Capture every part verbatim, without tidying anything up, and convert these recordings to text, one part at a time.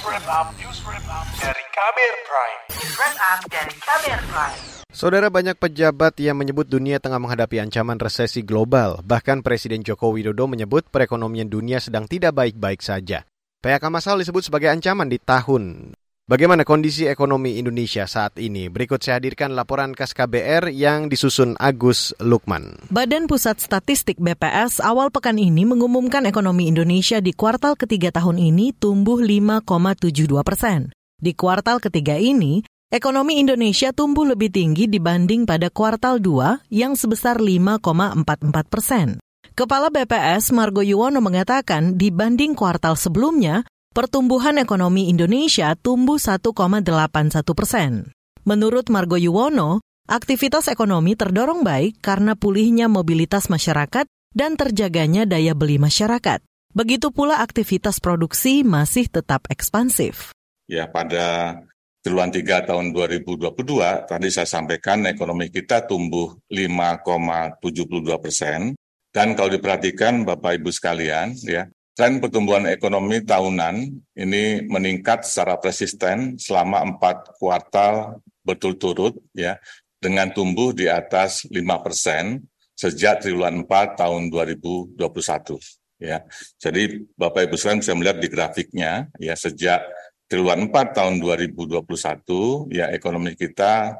News Wrap Up dari K B R Prime. Saudara, banyak pejabat yang menyebut dunia tengah menghadapi ancaman resesi global. Bahkan Presiden Joko Widodo menyebut perekonomian dunia sedang tidak baik-baik saja. P H K massal disebut sebagai ancaman di tahun. Bagaimana kondisi ekonomi Indonesia saat ini? Berikut saya hadirkan laporan khas K B R yang disusun Agus Luqman. Badan Pusat Statistik B P S awal pekan ini mengumumkan ekonomi Indonesia di kuartal ketiga tahun ini tumbuh lima koma tujuh dua persen. Di kuartal ketiga ini, ekonomi Indonesia tumbuh lebih tinggi dibanding pada kuartal dua yang sebesar lima koma empat empat persen. Kepala B P S Margo Yuwono mengatakan dibanding kuartal sebelumnya, pertumbuhan ekonomi Indonesia tumbuh satu koma delapan satu persen. Menurut Margo Yuwono, aktivitas ekonomi terdorong baik karena pulihnya mobilitas masyarakat dan terjaganya daya beli masyarakat. Begitu pula aktivitas produksi masih tetap ekspansif. Ya, pada triwulan tiga tahun dua ribu dua puluh dua, tadi saya sampaikan ekonomi kita tumbuh lima koma tujuh dua persen. Dan kalau diperhatikan Bapak-Ibu sekalian, ya, tren pertumbuhan ekonomi tahunan ini meningkat secara persisten selama empat kuartal berturut-turut, ya, dengan tumbuh di atas lima persen sejak triwulan empat tahun dua ribu dua puluh satu. Ya. Jadi Bapak-Ibu sekalian bisa melihat di grafiknya, ya, sejak triwulan empat tahun dua ribu dua puluh satu, ya, ekonomi kita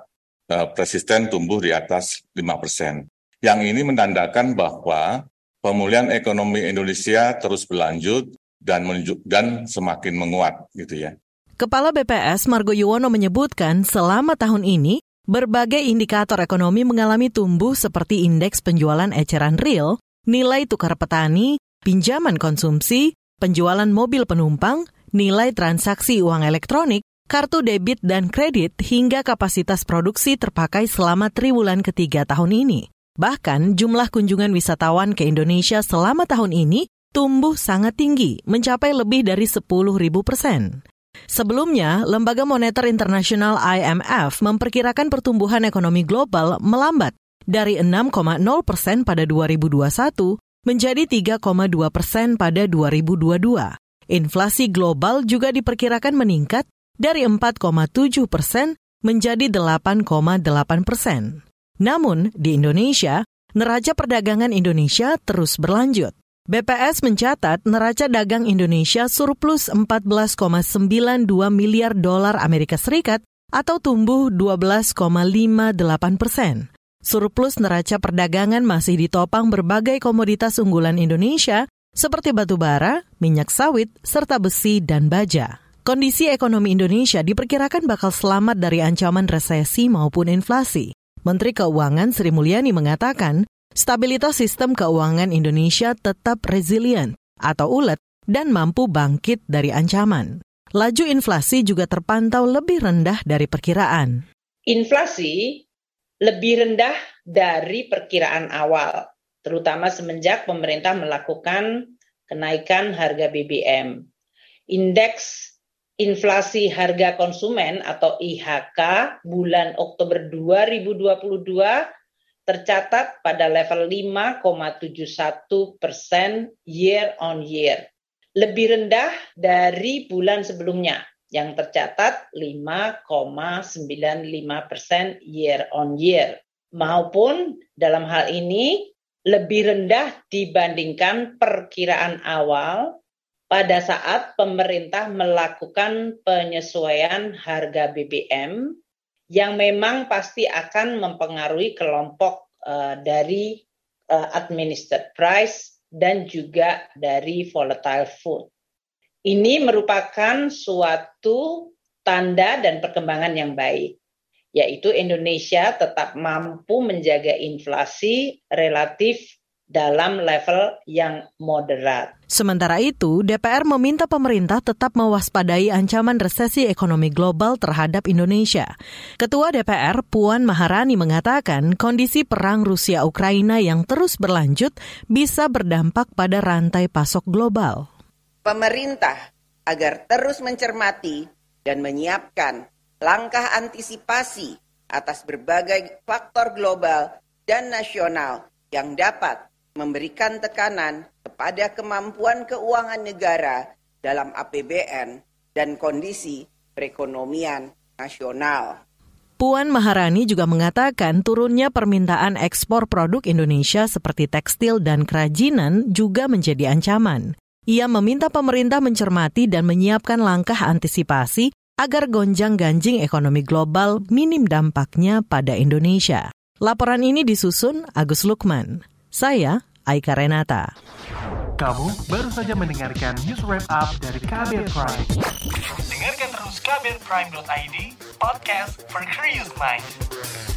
eh, persisten tumbuh di atas lima persen. Yang ini menandakan bahwa pemulihan ekonomi Indonesia terus berlanjut dan menunjukkan semakin menguat, gitu ya. Kepala B P S Margo Yuwono menyebutkan selama tahun ini berbagai indikator ekonomi mengalami tumbuh seperti indeks penjualan eceran real, nilai tukar petani, pinjaman konsumsi, penjualan mobil penumpang, nilai transaksi uang elektronik, kartu debit dan kredit hingga kapasitas produksi terpakai selama triwulan ketiga tahun ini. Bahkan jumlah kunjungan wisatawan ke Indonesia selama tahun ini tumbuh sangat tinggi, mencapai lebih dari sepuluh ribu persen. Sebelumnya, Lembaga Moneter Internasional I M F memperkirakan pertumbuhan ekonomi global melambat dari enam koma nol persen pada dua ribu dua puluh satu menjadi tiga koma dua persen pada dua ribu dua puluh dua. Inflasi global juga diperkirakan meningkat dari empat koma tujuh persen menjadi delapan koma delapan persen. Namun, di Indonesia, neraca perdagangan Indonesia terus berlanjut. B P S mencatat neraca dagang Indonesia surplus empat belas koma sembilan dua miliar dolar Amerika Serikat atau tumbuh dua belas koma lima delapan persen. Surplus neraca perdagangan masih ditopang berbagai komoditas unggulan Indonesia, seperti batu bara, minyak sawit, serta besi dan baja. Kondisi ekonomi Indonesia diperkirakan bakal selamat dari ancaman resesi maupun inflasi. Menteri Keuangan Sri Mulyani mengatakan, stabilitas sistem keuangan Indonesia tetap resilient atau ulet dan mampu bangkit dari ancaman. Laju inflasi juga terpantau lebih rendah dari perkiraan. Inflasi lebih rendah dari perkiraan awal, terutama semenjak pemerintah melakukan kenaikan harga B B M. Indeks inflasi harga konsumen atau I H K bulan Oktober dua ribu dua puluh dua tercatat pada level lima koma tujuh satu persen year on year, lebih rendah dari bulan sebelumnya yang tercatat lima koma sembilan lima persen year on year, maupun dalam hal ini lebih rendah dibandingkan perkiraan awal pada saat pemerintah melakukan penyesuaian harga B B M yang memang pasti akan mempengaruhi kelompok uh, dari uh, administered price dan juga dari volatile food. Ini merupakan suatu tanda dan perkembangan yang baik, yaitu Indonesia tetap mampu menjaga inflasi relatif dalam level yang moderat. Sementara itu, D P R meminta pemerintah tetap mewaspadai ancaman resesi ekonomi global terhadap Indonesia. Ketua D P R Puan Maharani mengatakan kondisi perang Rusia-Ukraina yang terus berlanjut bisa berdampak pada rantai pasok global. Pemerintah agar terus mencermati dan menyiapkan langkah antisipasi atas berbagai faktor global dan nasional yang dapat memberikan tekanan kepada kemampuan keuangan negara dalam A P B N dan kondisi perekonomian nasional. Puan Maharani juga mengatakan turunnya permintaan ekspor produk Indonesia seperti tekstil dan kerajinan juga menjadi ancaman. Ia meminta pemerintah mencermati dan menyiapkan langkah antisipasi agar gonjang-ganjing ekonomi global minim dampaknya pada Indonesia. Laporan ini disusun Agus Luqman. Saya, Aika Renata. Kamu baru saja mendengarkan news wrap up dari K B R Prime. Dengarkan terus k b r prime dot i d, podcast for curious minds.